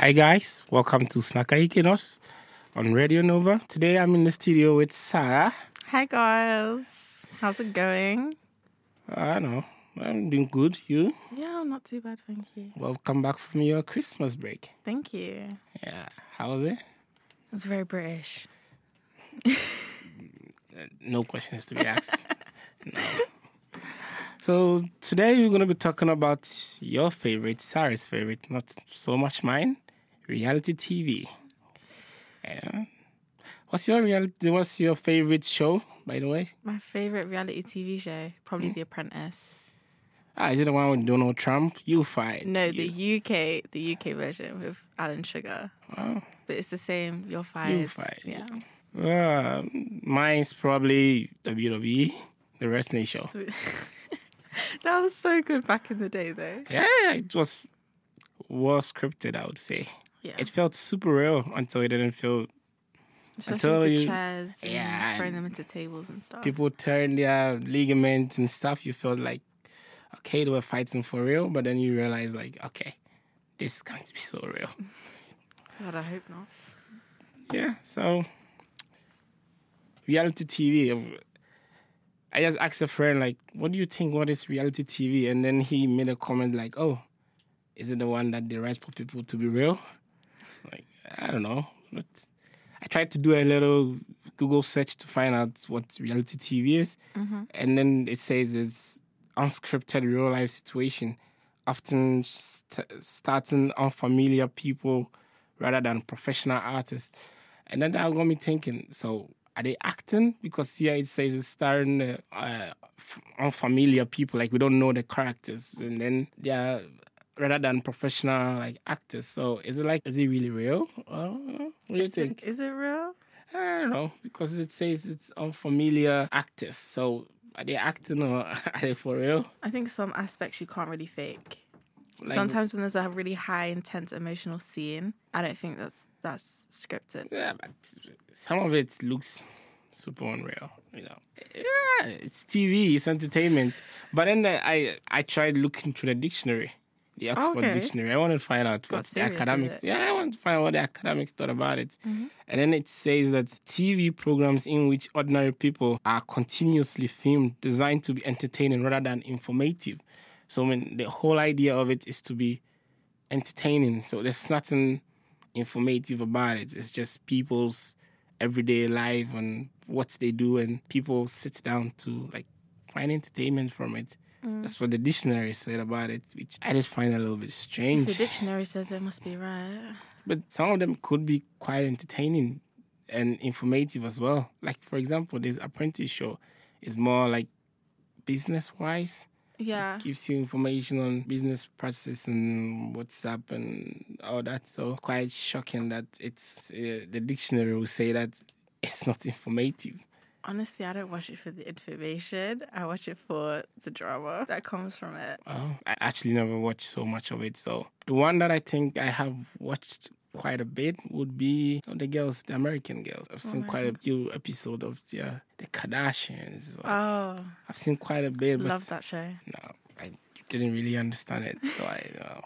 Hi guys, welcome to Snakk Akkenoss on Radio Nova. Today I'm in the studio with Sarah. Hi guys, how's it going? I know, I'm doing good. You? Yeah, I'm not too bad, thank you. Welcome back from your Christmas break. Thank you. Yeah, how was it? It's very British. No questions to be asked. No. So today we're going to be talking about your favorite, Sarah's favorite, not so much mine, reality TV. What's your favorite show, by the way? My favorite reality TV show, probably The Apprentice. Ah, is it the one with Donald Trump? You fight. No, the UK version with Alan Sugar. Oh. But it's the same, You're Fired. You Fight. Yeah. Mine's probably WWE, the wrestling show. That was so good back in the day, though. Yeah, it was well scripted, I would say. Yeah. It felt super real until it didn't feel... Especially until the chairs and throwing them into tables and stuff. People tearing their ligaments and stuff. You felt like, okay, they were fighting for real, but then you realize, like, okay, this can't be so real. God, I hope not. Yeah, so... Reality TV... I just asked a friend, like, what do you think, what is reality TV? And then he made a comment like, oh, is it the one that they write for people to be real? Like, I don't know. But I tried to do a little Google search to find out what reality TV is. Mm-hmm. And then it says it's unscripted real-life situation, often starting unfamiliar people rather than professional artists. And then that got me thinking, so... Are they acting? Because here it says it's starring unfamiliar people, like we don't know the characters, and then they are rather than professional like actors. So is it really real? What do you think? Is it real? I don't know, because it says it's unfamiliar actors. So are they acting or are they for real? I think some aspects you can't really fake. Like, sometimes when there's a really high, intense, emotional scene, I don't think that's scripted. Yeah, but some of it looks super unreal, you know. Yeah, it's TV, it's entertainment. But then I tried looking through the dictionary, the Oxford Dictionary. I wanted to find out what the academics... Yeah, I wanted to find out what the academics thought about it. Mm-hmm. And then it says that TV programs in which ordinary people are continuously filmed, designed to be entertaining rather than informative. So the whole idea of it is to be entertaining. So there's nothing informative about it. It's just people's everyday life and what they do, and people sit down to like find entertainment from it. Mm. That's what the dictionary said about it, which I just find a little bit strange. If the dictionary says it, must be right. But some of them could be quite entertaining and informative as well. Like, for example, this Apprentice show is more like business-wise. Yeah. It gives you information on business practices and WhatsApp and all that. So quite shocking that it's the dictionary will say that it's not informative. Honestly, I don't watch it for the information. I watch it for the drama that comes from it. Oh, I actually never watched so much of it. So the one that I think I have watched quite a bit would be the American Girls. I've seen quite a few episodes of the Kardashians. Oh. I've seen quite a bit. Love that show. No, I didn't really understand it, so I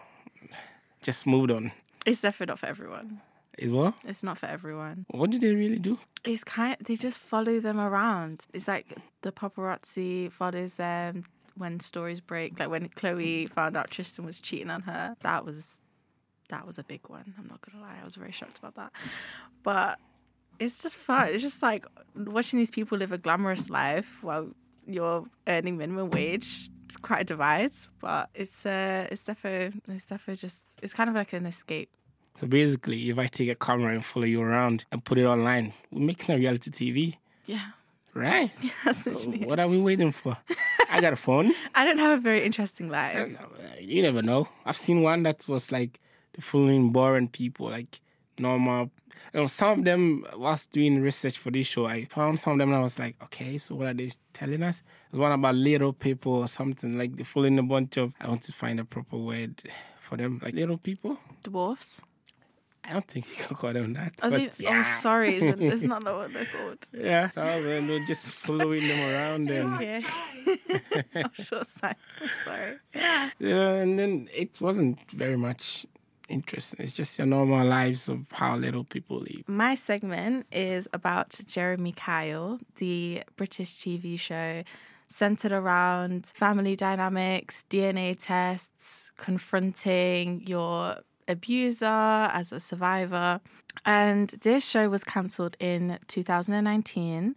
just moved on. It's definitely not for everyone. Is what? It's not for everyone. What do they really do? It's they just follow them around. It's like the paparazzi follows them when stories break. Like when Chloe found out Tristan was cheating on her, that was a big one. I'm not going to lie. I was very shocked about that. But it's just fun. It's just like watching these people live a glamorous life while you're earning minimum wage. It's quite a divide. But it's definitely just... It's kind of like an escape. So basically, if I take a camera and follow you around and put it online, we're making a reality TV. Yeah. Right? Yeah, essentially. So what are we waiting for? I got a phone. I don't have a very interesting life. You never know. I've seen one that was like... Following boring people, like normal. You know, some of them, whilst doing research for this show, I found some of them and I was like, okay, so what are they telling us? It was one about little people or something, like they're following a bunch of... I want to find a proper word for them. Like little people? Dwarfs? I don't think you can call them that. Oh, sorry, it's not the word they're called. Yeah, so they're just following them around. Okay. I'm sorry. Yeah, and then it wasn't very much... interesting. It's just your normal lives of how little people live. My segment is about Jeremy Kyle, the British TV show centered around family dynamics, DNA tests, confronting your abuser as a survivor. And this show was cancelled in 2019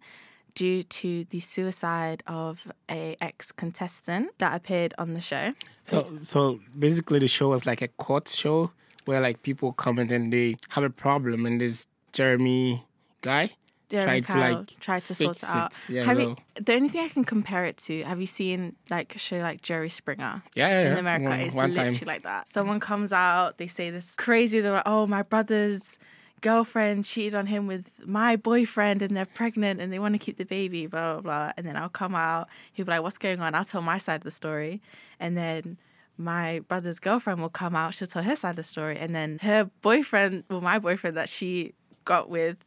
due to the suicide of an ex-contestant that appeared on the show. So basically the show was like a court show where like people come in and they have a problem and this Jeremy Kyle tried to sort it out. Yeah, the only thing I can compare it to, have you seen like a show like Jerry Springer? Yeah. In America, it's literally like that. Someone comes out, they say this crazy, they're like, oh, my brother's girlfriend cheated on him with my boyfriend and they're pregnant and they want to keep the baby, blah, blah, blah. And then I'll come out, he'll be like, what's going on? I'll tell my side of the story. And then my brother's girlfriend will come out, she'll tell her side of the story. And then her boyfriend, well, my boyfriend that she got with,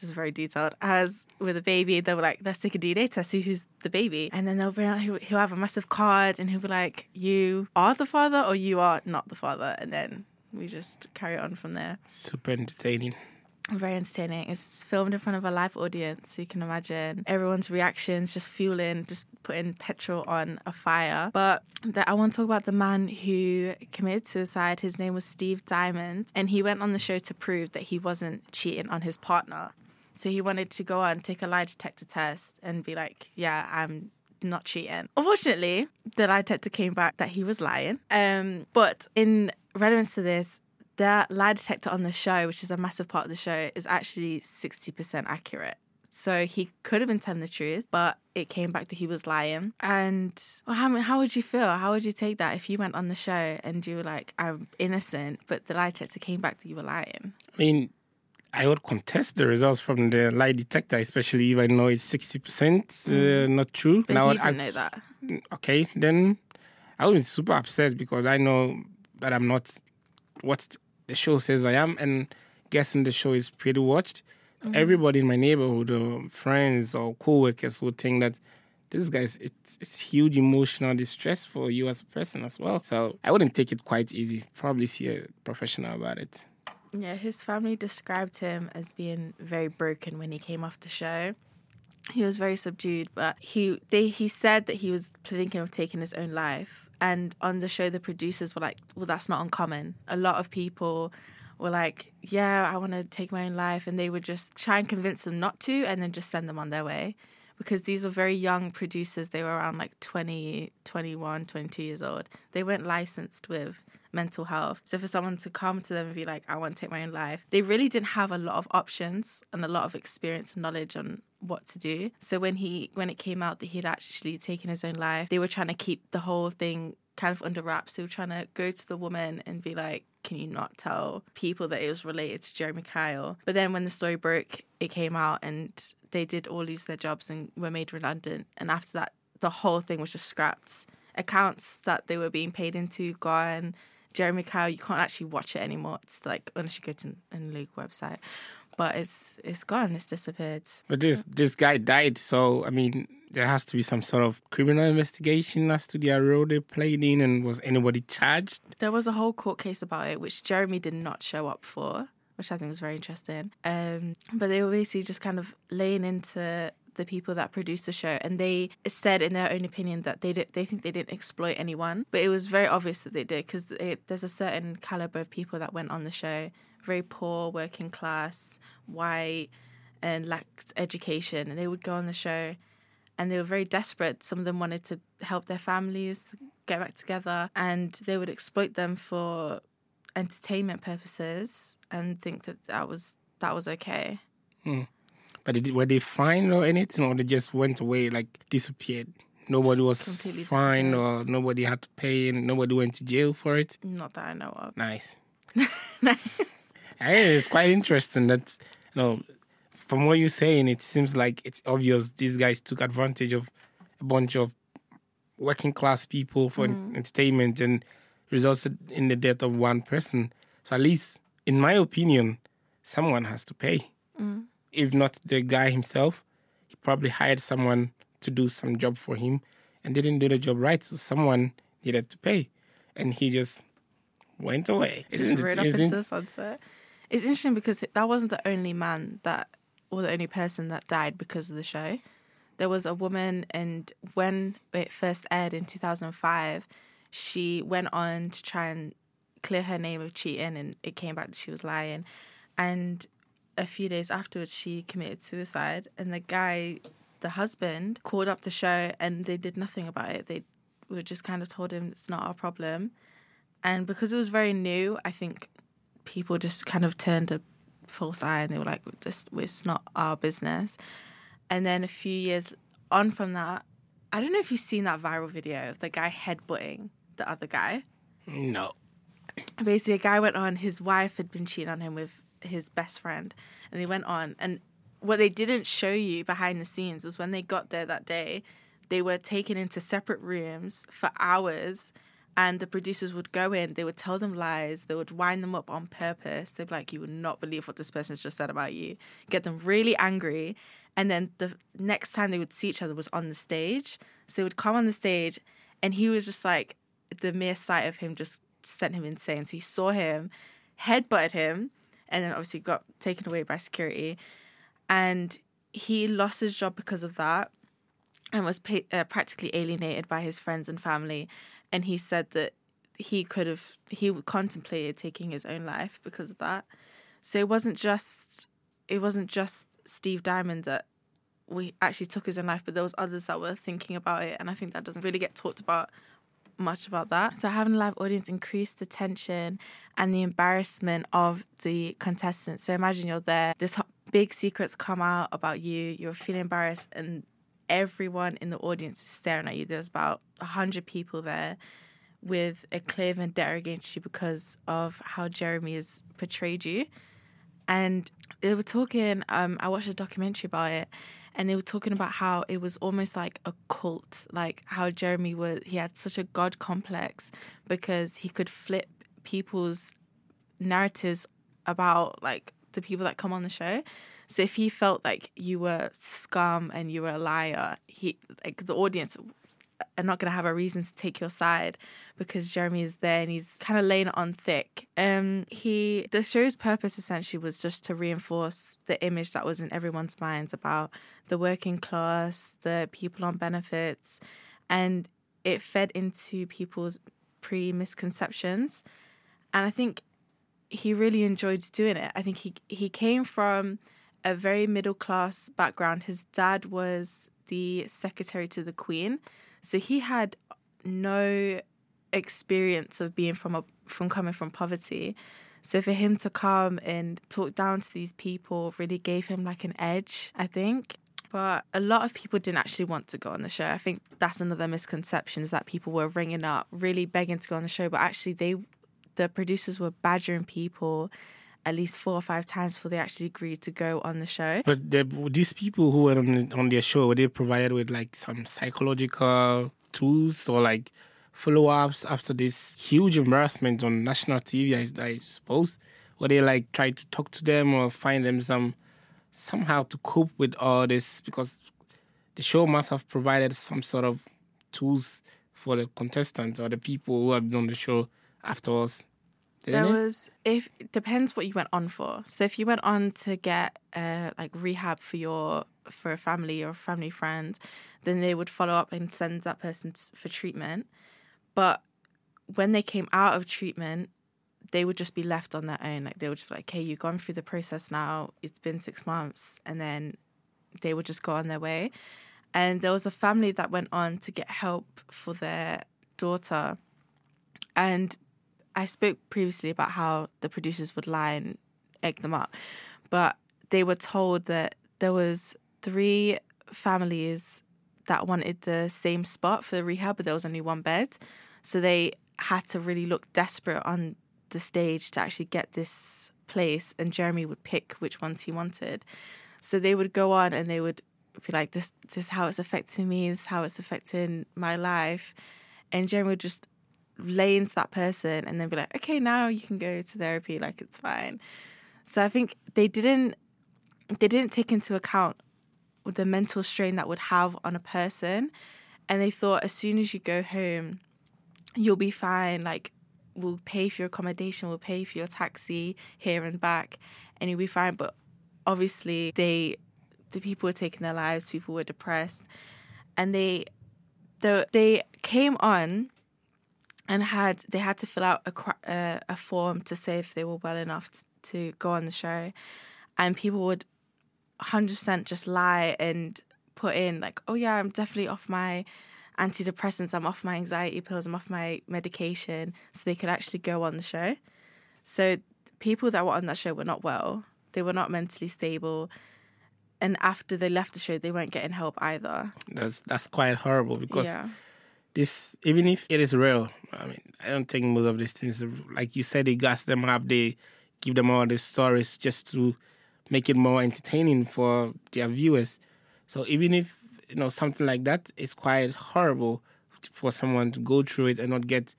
is very detailed, as with a baby, they were like, let's take a DNA test, see who's the baby. And then they'll bring out, he'll have a massive card and he'll be like, you are the father or you are not the father. And then we just carry on from there. Super entertaining. Very entertaining. It's filmed in front of a live audience, so you can imagine everyone's reactions, just putting petrol on a fire. But I want to talk about the man who committed suicide. His name was Steve Diamond, and he went on the show to prove that he wasn't cheating on his partner. So he wanted to go on, take a lie detector test and be like, yeah, I'm not cheating. Unfortunately, the lie detector came back that he was lying. But in relevance to this, that lie detector on the show, which is a massive part of the show, is actually 60% accurate. So he could have been telling the truth, but it came back that he was lying. And how would you feel? How would you take that if you went on the show and you were like, I'm innocent, but the lie detector came back that you were lying? I mean, I would contest the results from the lie detector, especially if I know it's 60% not true. But he didn't know that. Okay, then I would be super upset because I know that I'm not what the show says I am, and guessing the show is pretty watched. Mm-hmm. Everybody in my neighborhood, or friends or co-workers would think that this guy's, it's huge emotional distress for you as a person as well. So I wouldn't take it quite easy. Probably see a professional about it. Yeah, his family described him as being very broken when he came off the show. He was very subdued, but he said that he was thinking of taking his own life. And on the show, the producers were like, well, that's not uncommon. A lot of people were like, yeah, I want to take my own life. And they would just try and convince them not to and then just send them on their way. Because these were very young producers. They were around like 20, 21, 22 years old. They weren't licensed with mental health. So for someone to come to them and be like, I want to take my own life, they really didn't have a lot of options and a lot of experience and knowledge on what to do. So when it came out that he'd actually taken his own life, they were trying to keep the whole thing kind of under wraps. They were trying to go to the woman and be like, can you not tell people that it was related to Jeremy Kyle? But then when the story broke, it came out and they did all lose their jobs and were made redundant. And after that, the whole thing was just scrapped. Accounts that they were being paid into gone. Jeremy Kyle, you can't actually watch it anymore. It's like, unless you go to an illegal website. But it's gone. It's disappeared. But this guy died. So, I mean, there has to be some sort of criminal investigation as to the role they played in, and was anybody charged? There was a whole court case about it, which Jeremy did not show up for, which I think was very interesting. But they were basically just kind of laying into the people that produced the show, and they said in their own opinion that they think they didn't exploit anyone, but it was very obvious that they did, because there's a certain caliber of people that went on the show, very poor, working class, white, and lacked education, and they would go on the show and they were very desperate. Some of them wanted to help their families get back together, and they would exploit them for entertainment purposes and think that was okay. But were they fined or anything, or they just went away, like disappeared? Nobody just was fined, or nobody had to pay, and nobody went to jail for it? Not that I know of. Nice. It's quite interesting that, you know, from what you're saying, it seems like it's obvious these guys took advantage of a bunch of working class people for entertainment, and resulted in the death of one person. So at least, in my opinion, someone has to pay. If not the guy himself, he probably hired someone to do some job for him and they didn't do the job right, so someone needed to pay. And he just went away. Just rode up into the sunset. It's interesting because that wasn't the only man that, or the only person that died because of the show. There was a woman, and when it first aired in 2005, she went on to try and clear her name of cheating, and it came back that she was lying. And a few days afterwards, she committed suicide, and the guy, the husband, called up the show, and they did nothing about it. They were just kind of told him it's not our problem. And because it was very new, I think people just kind of turned a false eye, and they were like, it's not our business. And then a few years on from that, I don't know if you've seen that viral video of the guy headbutting the other guy. No. Basically, a guy went on, his wife had been cheating on him with his best friend, and they went on. And what they didn't show you behind the scenes was when they got there that day, they were taken into separate rooms for hours, and the producers would go in, they would tell them lies, they would wind them up on purpose. They'd be like, you would not believe what this person's just said about you. Get them really angry. And then the next time they would see each other was on the stage. So they would come on the stage, and he was just like, the mere sight of him just sent him insane. So he saw him, headbutted him, and then obviously got taken away by security. And he lost his job because of that, and was practically alienated by his friends and family. And he said that he contemplated taking his own life because of that. So it wasn't just Steve Diamond that we actually took his own life, but there was others that were thinking about it, and I think that doesn't really get talked about much about that. So having a live audience increased the tension and the embarrassment of the contestants. So imagine you're there, this big secret's come out about you, you're feeling embarrassed, and everyone in the audience is staring at you. There's about 100 people there with a clear vendetta against you because of how Jeremy has portrayed you. And they were talking, I watched a documentary about it, and they were talking about how it was almost like a cult, like how Jeremy he had such a God complex because he could flip people's narratives about like the people that come on the show. So if he felt like you were scum and you were a liar, the audience are not going to have a reason to take your side because Jeremy is there and he's kind of laying it on thick. The show's purpose essentially was just to reinforce the image that was in everyone's minds about the working class, the people on benefits, and it fed into people's misconceptions. And I think he really enjoyed doing it. I think he came from a very middle-class background. His dad was the secretary to the Queen, so he had no experience of being from coming from poverty. So for him to come and talk down to these people really gave him like an edge, I think. But a lot of people didn't actually want to go on the show. I think that's another misconception, is that people were ringing up, really begging to go on the show, but actually the producers were badgering people at least 4 or 5 times before they actually agreed to go on the show. But these people who were on their show, were they provided with like some psychological tools or like follow-ups after this huge embarrassment on national TV, I suppose? Were they like trying to talk to them or find them somehow to cope with all this? Because the show must have provided some sort of tools for the contestants or the people who have done the show afterwards. It depends what you went on for. So if you went on to get like rehab for a family or a family friend, then they would follow up and send that person for treatment. But when they came out of treatment, they would just be left on their own. Like they would just be like, "Hey, you've gone through the process now. It's been 6 months," and then they would just go on their way. And there was a family that went on to get help for their daughter, and I spoke previously about how the producers would lie and egg them up, but they were told that there was 3 families that wanted the same spot for rehab, but there was only one bed. So they had to really look desperate on the stage to actually get this place, and Jeremy would pick which ones he wanted. So they would go on and they would be like, this is how it's affecting me, this is how it's affecting my life. And Jeremy would just lay into that person and then be like, okay, now you can go to therapy, like it's fine. So I think they didn't take into account the mental strain that would have on a person, and they thought as soon as you go home you'll be fine, like we'll pay for your accommodation, we'll pay for your taxi here and back, and you'll be fine. But obviously the people were taking their lives, people were depressed, and they came on and had to fill out a form to say if they were well enough to go on the show, and people would 100% just lie and put in like, oh yeah, I'm definitely off my antidepressants, I'm off my anxiety pills, I'm off my medication, so they could actually go on the show. So people that were on that show were not well, they were not mentally stable, and after they left the show, they weren't getting help either. That's quite horrible, because this, even if it is real, I mean, I don't think most of these things, like you said, they gas them up, they give them all these stories just to make it more entertaining for their viewers. So even if, you know, something like that is quite horrible for someone to go through it and not get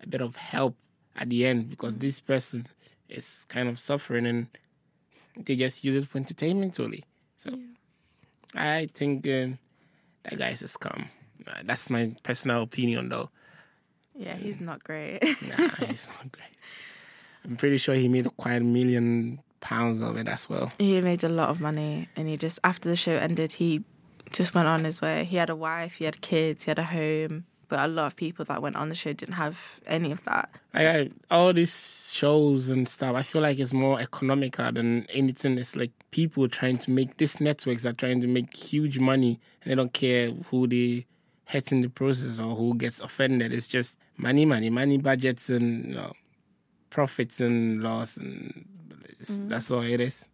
a bit of help at the end, because this person is kind of suffering and they just use it for entertainment only. So I think that guy is a scum. That's my personal opinion, though. Yeah, he's not great. Nah, he's not great. I'm pretty sure he made quite £1 million of it as well. He made a lot of money, and he just, after the show ended, he just went on his way. He had a wife, he had kids, he had a home, but a lot of people that went on the show didn't have any of that. All these shows and stuff, I feel like it's more economical than anything. It's like people trying to make, these networks are trying to make huge money, and they don't care who they hurt in the process or who gets offended. It's just money, budgets, and you know, profits and loss, and that's all it is.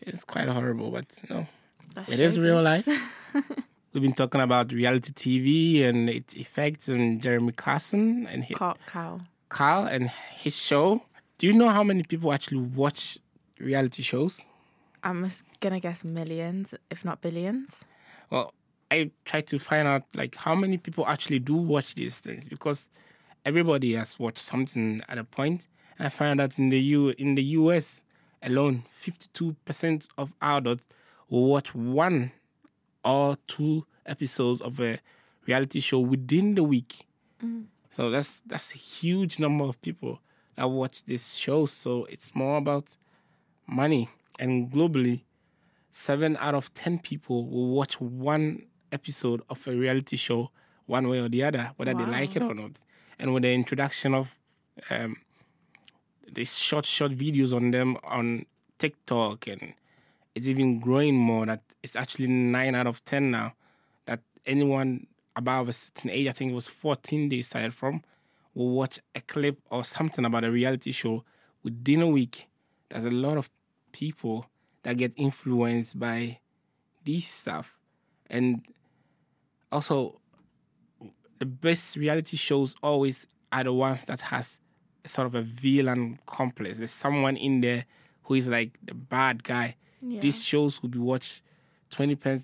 It's quite horrible, but you know, it is real life. We've been talking about reality TV and its effects, and Jeremy Carson and his Kyle and his show. Do you know how many people actually watch reality shows? I'm gonna guess millions, if not billions. Well, I tried to find out like how many people actually do watch these things, because everybody has watched something at a point. And I found out in the US alone, 52% of adults will watch one or two episodes of a reality show within the week. So that's a huge number of people that watch this show. So it's more about money. And globally, 7 out of 10 people will watch one episode of a reality show one way or the other, whether they like it or not. And with the introduction of these short videos on them on TikTok, and it's even growing more, that it's actually 9 out of 10 now, that anyone above a certain age, I think it was 14 they started from, will watch a clip or something about a reality show within a week. There's a lot of people that get influenced by this stuff. And also, the best reality shows always are the ones that has sort of a villain complex. There's someone in there who is like the bad guy. Yeah. These shows will be watched 20%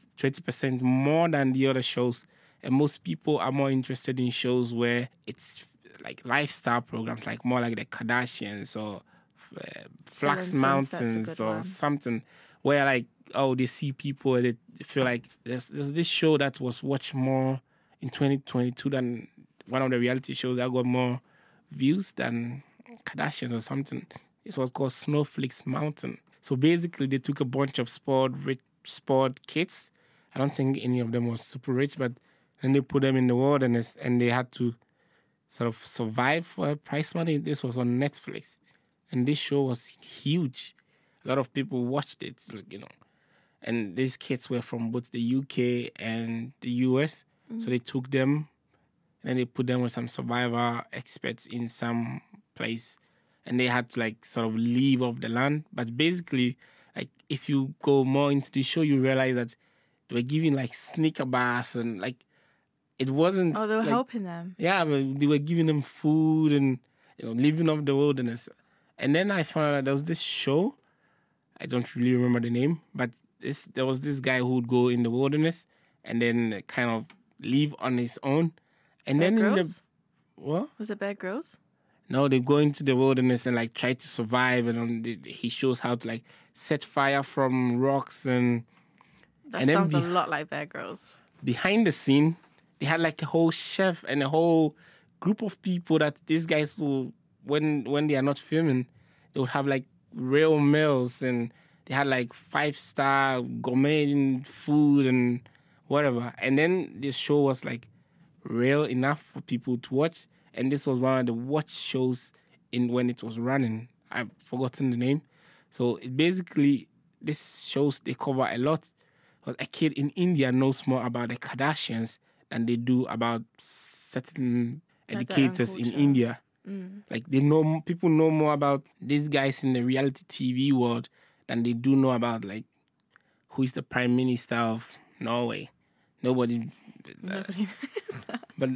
more than the other shows. And most people are more interested in shows where it's like lifestyle programs, like more like the Kardashians or Snakk Mountains or something, where like, oh, they see people and they feel like there's this show that was watched more in 2022 than one of the reality shows that got more views than Kardashians or something. It was called Snowflake's Mountain. So basically, they took a bunch of rich kids. I don't think any of them was super rich, but then they put them in the wilderness and they had to sort of survive for a prize money. This was on Netflix. And this show was huge. A lot of people watched it, you know. And these kids were from both the UK and the US. So they took them and they put them with some survival experts in some place. And they had to like sort of leave off the land. But basically, like if you go more into the show, you realize that they were giving like Snicker bars and like it wasn't. Oh, they were like, helping them. Yeah, but they were giving them food and you know living off the wilderness. And then I found out there was this show. I don't really remember the name, but there was this guy who would go in the wilderness and then kind of live on his own. And Bear then Grylls? What was it? Bear Grylls? No, they go into the wilderness and like try to survive, and he shows how to like set fire from rocks and. That sounds a lot like Bear Grylls. Behind the scene, they had like a whole chef and a whole group of people that these guys will when they are not filming, they would have like real meals, and they had like 5-star gourmet food and whatever. And then this show was like real enough for people to watch. And this was one of the watch shows in when it was running. I've forgotten the name. So it basically, this shows they cover a lot. But a kid in India knows more about the Kardashians than they do about certain educators in India. Mm. Like people know more about these guys in the reality TV world than they do know about like who is the prime minister of Norway. Nobody knows that. But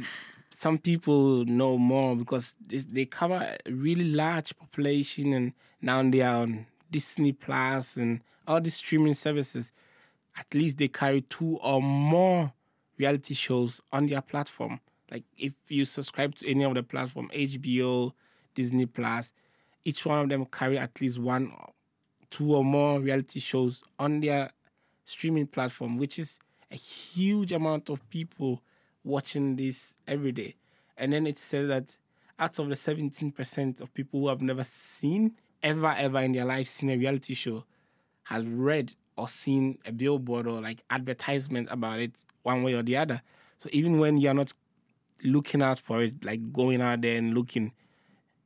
some people know more because they cover a really large population, and now they are on Disney Plus and all these streaming services. At least they carry 2 or more reality shows on their platform. Like if you subscribe to any of the platform, HBO, Disney Plus, each one of them carry at least 1, 2 or more reality shows on their streaming platform, which is a huge amount of people watching this every day. And then it says that out of the 17% of people who have never seen, ever in their life seen a reality show, has read or seen a billboard or like advertisement about it one way or the other. So even when you're not looking out for it, like going out there and looking,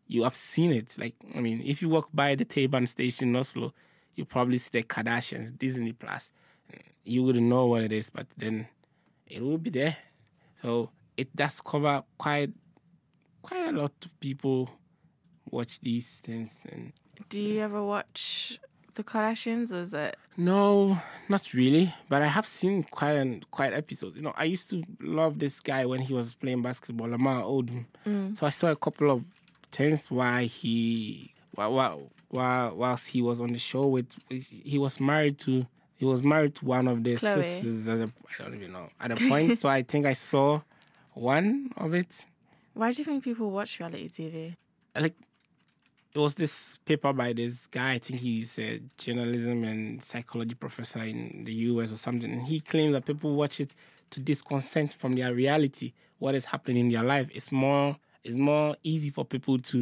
you have seen it. Like, I mean, if you walk by the T-Ban station in Oslo, you probably see the Kardashians, Disney Plus. You wouldn't know what it is, but then it will be there. So it does cover quite a lot of people watch these things. And do you ever watch the Kardashians, or is it? No, not really. But I have seen quite episodes. You know, I used to love this guy when he was playing basketball, Lamar Odom. Mm. So I saw a couple of things whilst he was on the show with he was married to one of the Chloe. Sisters. I don't even know at a point. So I think I saw one of it. Why do you think people watch reality TV? Like, it was this paper by this guy, I think he's a journalism and psychology professor in the US or something, and he claims that people watch it to disconnect from their reality, what is happening in their life. It's more easy for people to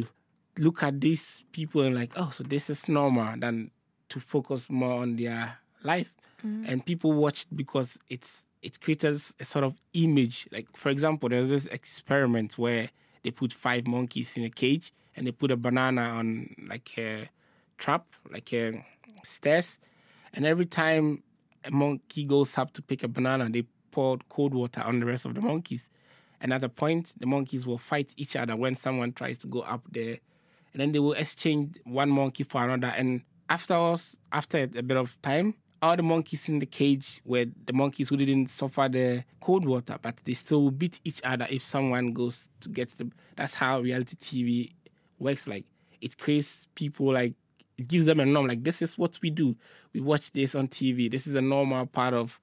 look at these people and like, oh, so this is normal, than to focus more on their life. Mm-hmm. And people watch it because it creates a sort of image. Like, for example, there's this experiment where they put 5 monkeys in a cage, and they put a banana on like a trap, like a stairs. And every time a monkey goes up to pick a banana, they poured cold water on the rest of the monkeys. And at a point, the monkeys will fight each other when someone tries to go up there. And then they will exchange one monkey for another. And after a bit of time, all the monkeys in the cage were the monkeys who didn't suffer the cold water, but they still will beat each other if someone goes to get them. That's how reality TV works. Like, it creates people, like, it gives them a norm. Like, this is what we do. We watch this on TV. This is a normal part of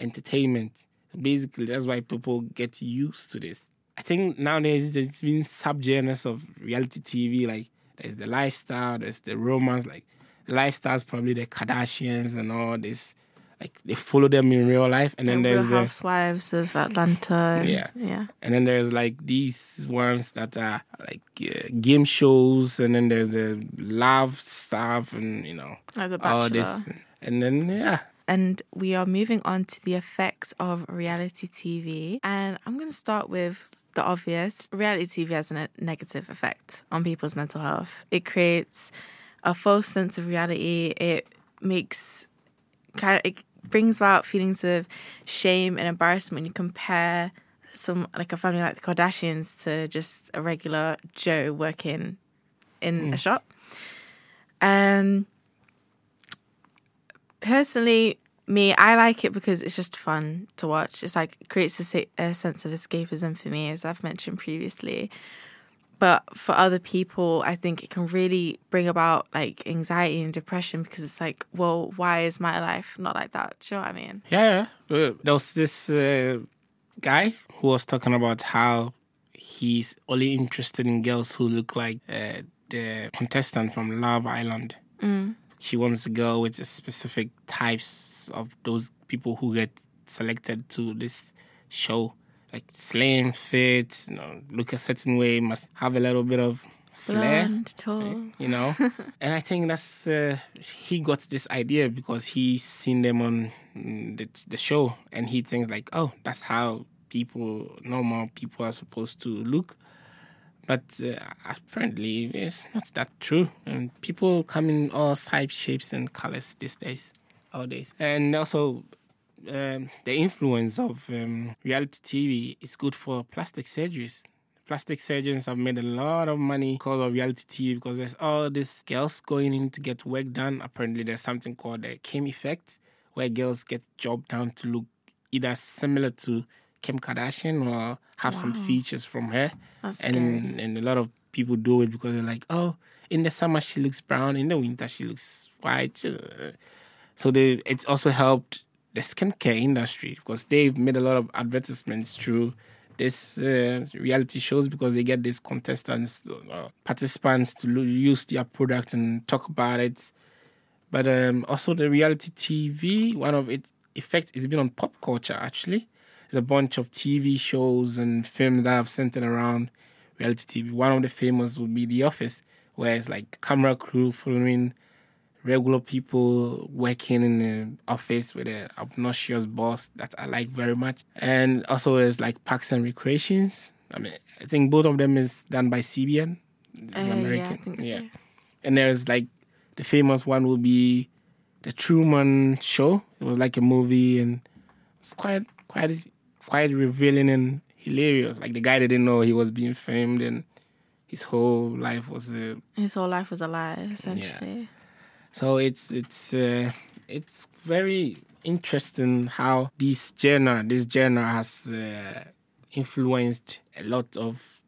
entertainment. Basically, that's why people get used to this. I think nowadays there's been sub-genres of reality TV. Like, there's the lifestyle, there's the romance. Like, the lifestyle's probably the Kardashians and all this. Like, they follow them in real life. And then there's the Housewives of Atlanta. Yeah. And then there's, like, these ones that are, like, game shows. And then there's the love stuff and, you know, like The Bachelor. All this. And then, yeah. And we are moving on to the effects of reality TV. And I'm going to start with the obvious. Reality TV has a negative effect on people's mental health. It creates a false sense of reality. It brings about feelings of shame and embarrassment when you compare a family like the Kardashians to just a regular Joe working in a shop. Personally, I like it because it's just fun to watch. It's like, it creates a sense of escapism for me, as I've mentioned previously. But for other people, I think it can really bring about, like, anxiety and depression, because it's like, well, why is my life not like that? Do you know what I mean? Yeah. There was this guy who was talking about how he's only interested in girls who look like the contestant from Love Island. Mm. She wants to go with a specific types of those people who get selected to this show. Like, slim, fit, you know, look a certain way, must have a little bit of flair, blonde, tall, you know. And I think that's he got this idea because he's seen them on the show, and he thinks like, oh, that's how normal people are supposed to look. But apparently, it's not that true. And people come in all size, shapes, and colors these days, all days. And also, the influence of reality TV is good for plastic surgeries. Plastic surgeons have made a lot of money because of reality TV, because there's all these girls going in to get work done. Apparently, there's something called the Kim effect, where girls get jobbed down to look either similar to Kim Kardashian or have some features from her. That's and a lot of people do it because they're like, oh, in the summer she looks brown, in the winter she looks white. So it's also helped the skincare industry because they've made a lot of advertisements through these reality shows, because they get these contestants, participants to use their product and talk about it. But also the reality TV, one of its effects has been on pop culture, actually. There's a bunch of TV shows and films that have centered around reality TV. One of the famous would be The Office, where it's like camera crew following regular people working in the office with an obnoxious boss that I like very much. And also there's like Parks and Recreations. I mean, I think both of them is done by CBN, American. Yeah, I think so. Yeah. And there's like the famous one will be The Truman Show. It was like a movie, and it's quite revealing and hilarious. Like the guy didn't know he was being filmed, and his whole life was a lie, essentially. Yeah. So it's very interesting how this genre has influenced a lot of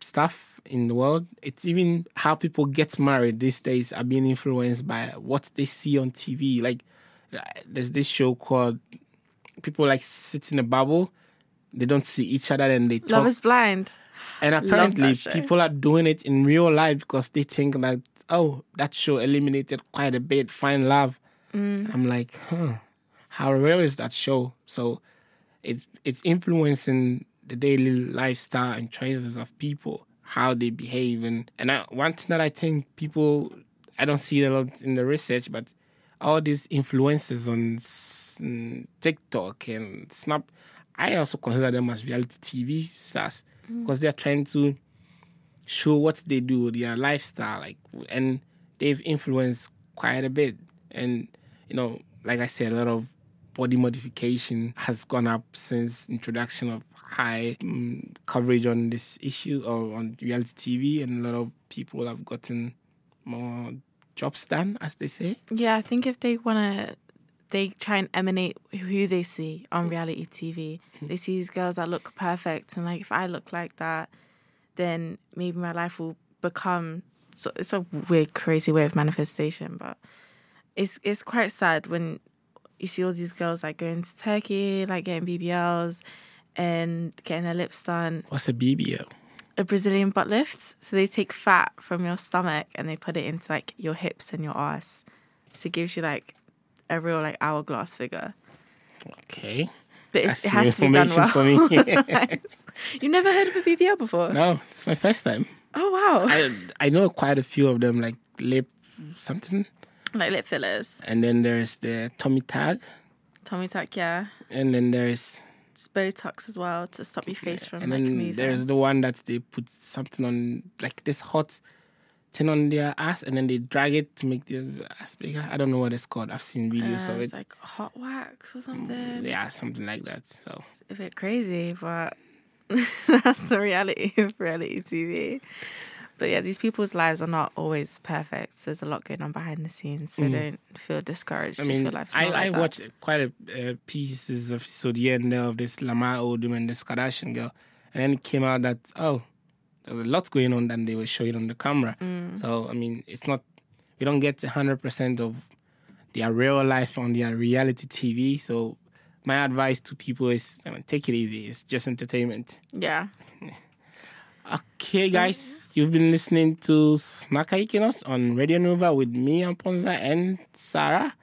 stuff in the world. It's even how people get married these days are being influenced by what they see on TV. Like there's this show called, people like sit in a bubble, they don't see each other, and they talk. Love is Blind. And apparently people are doing it in real life because they think that, oh, that show eliminated quite a bit, Find Love. Mm. I'm like, how real is that show? So it's influencing the daily lifestyle and choices of people, how they behave. And one thing that I think people, I don't see it a lot in the research, but all these influencers on TikTok and Snap, I also consider them as reality TV stars because they're trying to show what they do, their lifestyle, like, and they've influenced quite a bit. And, you know, like I said, a lot of body modification has gone up since introduction of high coverage on this issue or on reality TV, and a lot of people have gotten more jobs done, as they say. Yeah, I think if they want to, they try and emanate who they see on reality TV. They see these girls that look perfect, and like, if I look like that, then maybe my life will become. So it's a weird, crazy way of manifestation, but it's quite sad when you see all these girls like going to Turkey, like getting BBLs and getting their lips done. What's a BBL? A Brazilian butt lift. So they take fat from your stomach and they put it into like your hips and your ass. So it gives you like a real like hourglass figure. Okay. But it has to be done well. For me. Nice. You've never heard of a BBL before? No, it's my first time. Oh, wow. I know quite a few of them, like lip something. Like lip fillers. And then there's the tummy tuck. Tummy tuck, yeah. And then there's... It's Botox as well to stop your face from like moving. And then there's the one that they put something on, like this hot thing on their ass, and then they drag it to make their ass bigger. I don't know what it's called. I've seen videos of it. It's like hot wax or something. Yeah, something like that. So it's a bit crazy, but that's the reality of reality TV. But yeah, these people's lives are not always perfect. There's a lot going on behind the scenes, so don't feel discouraged. I mean, I watched quite a pieces of the end of this Lamar Odom and this Kardashian girl, and then it came out that, oh, there was a lot going on than they were showing on the camera. So, I mean, it's not... We don't get 100% of their real life on their reality TV. So my advice to people is, I mean, take it easy. It's just entertainment. Yeah. Okay, guys. You've been listening to Snakk Akkenoss on Radio Nova with me, Amponsah, and Sarah.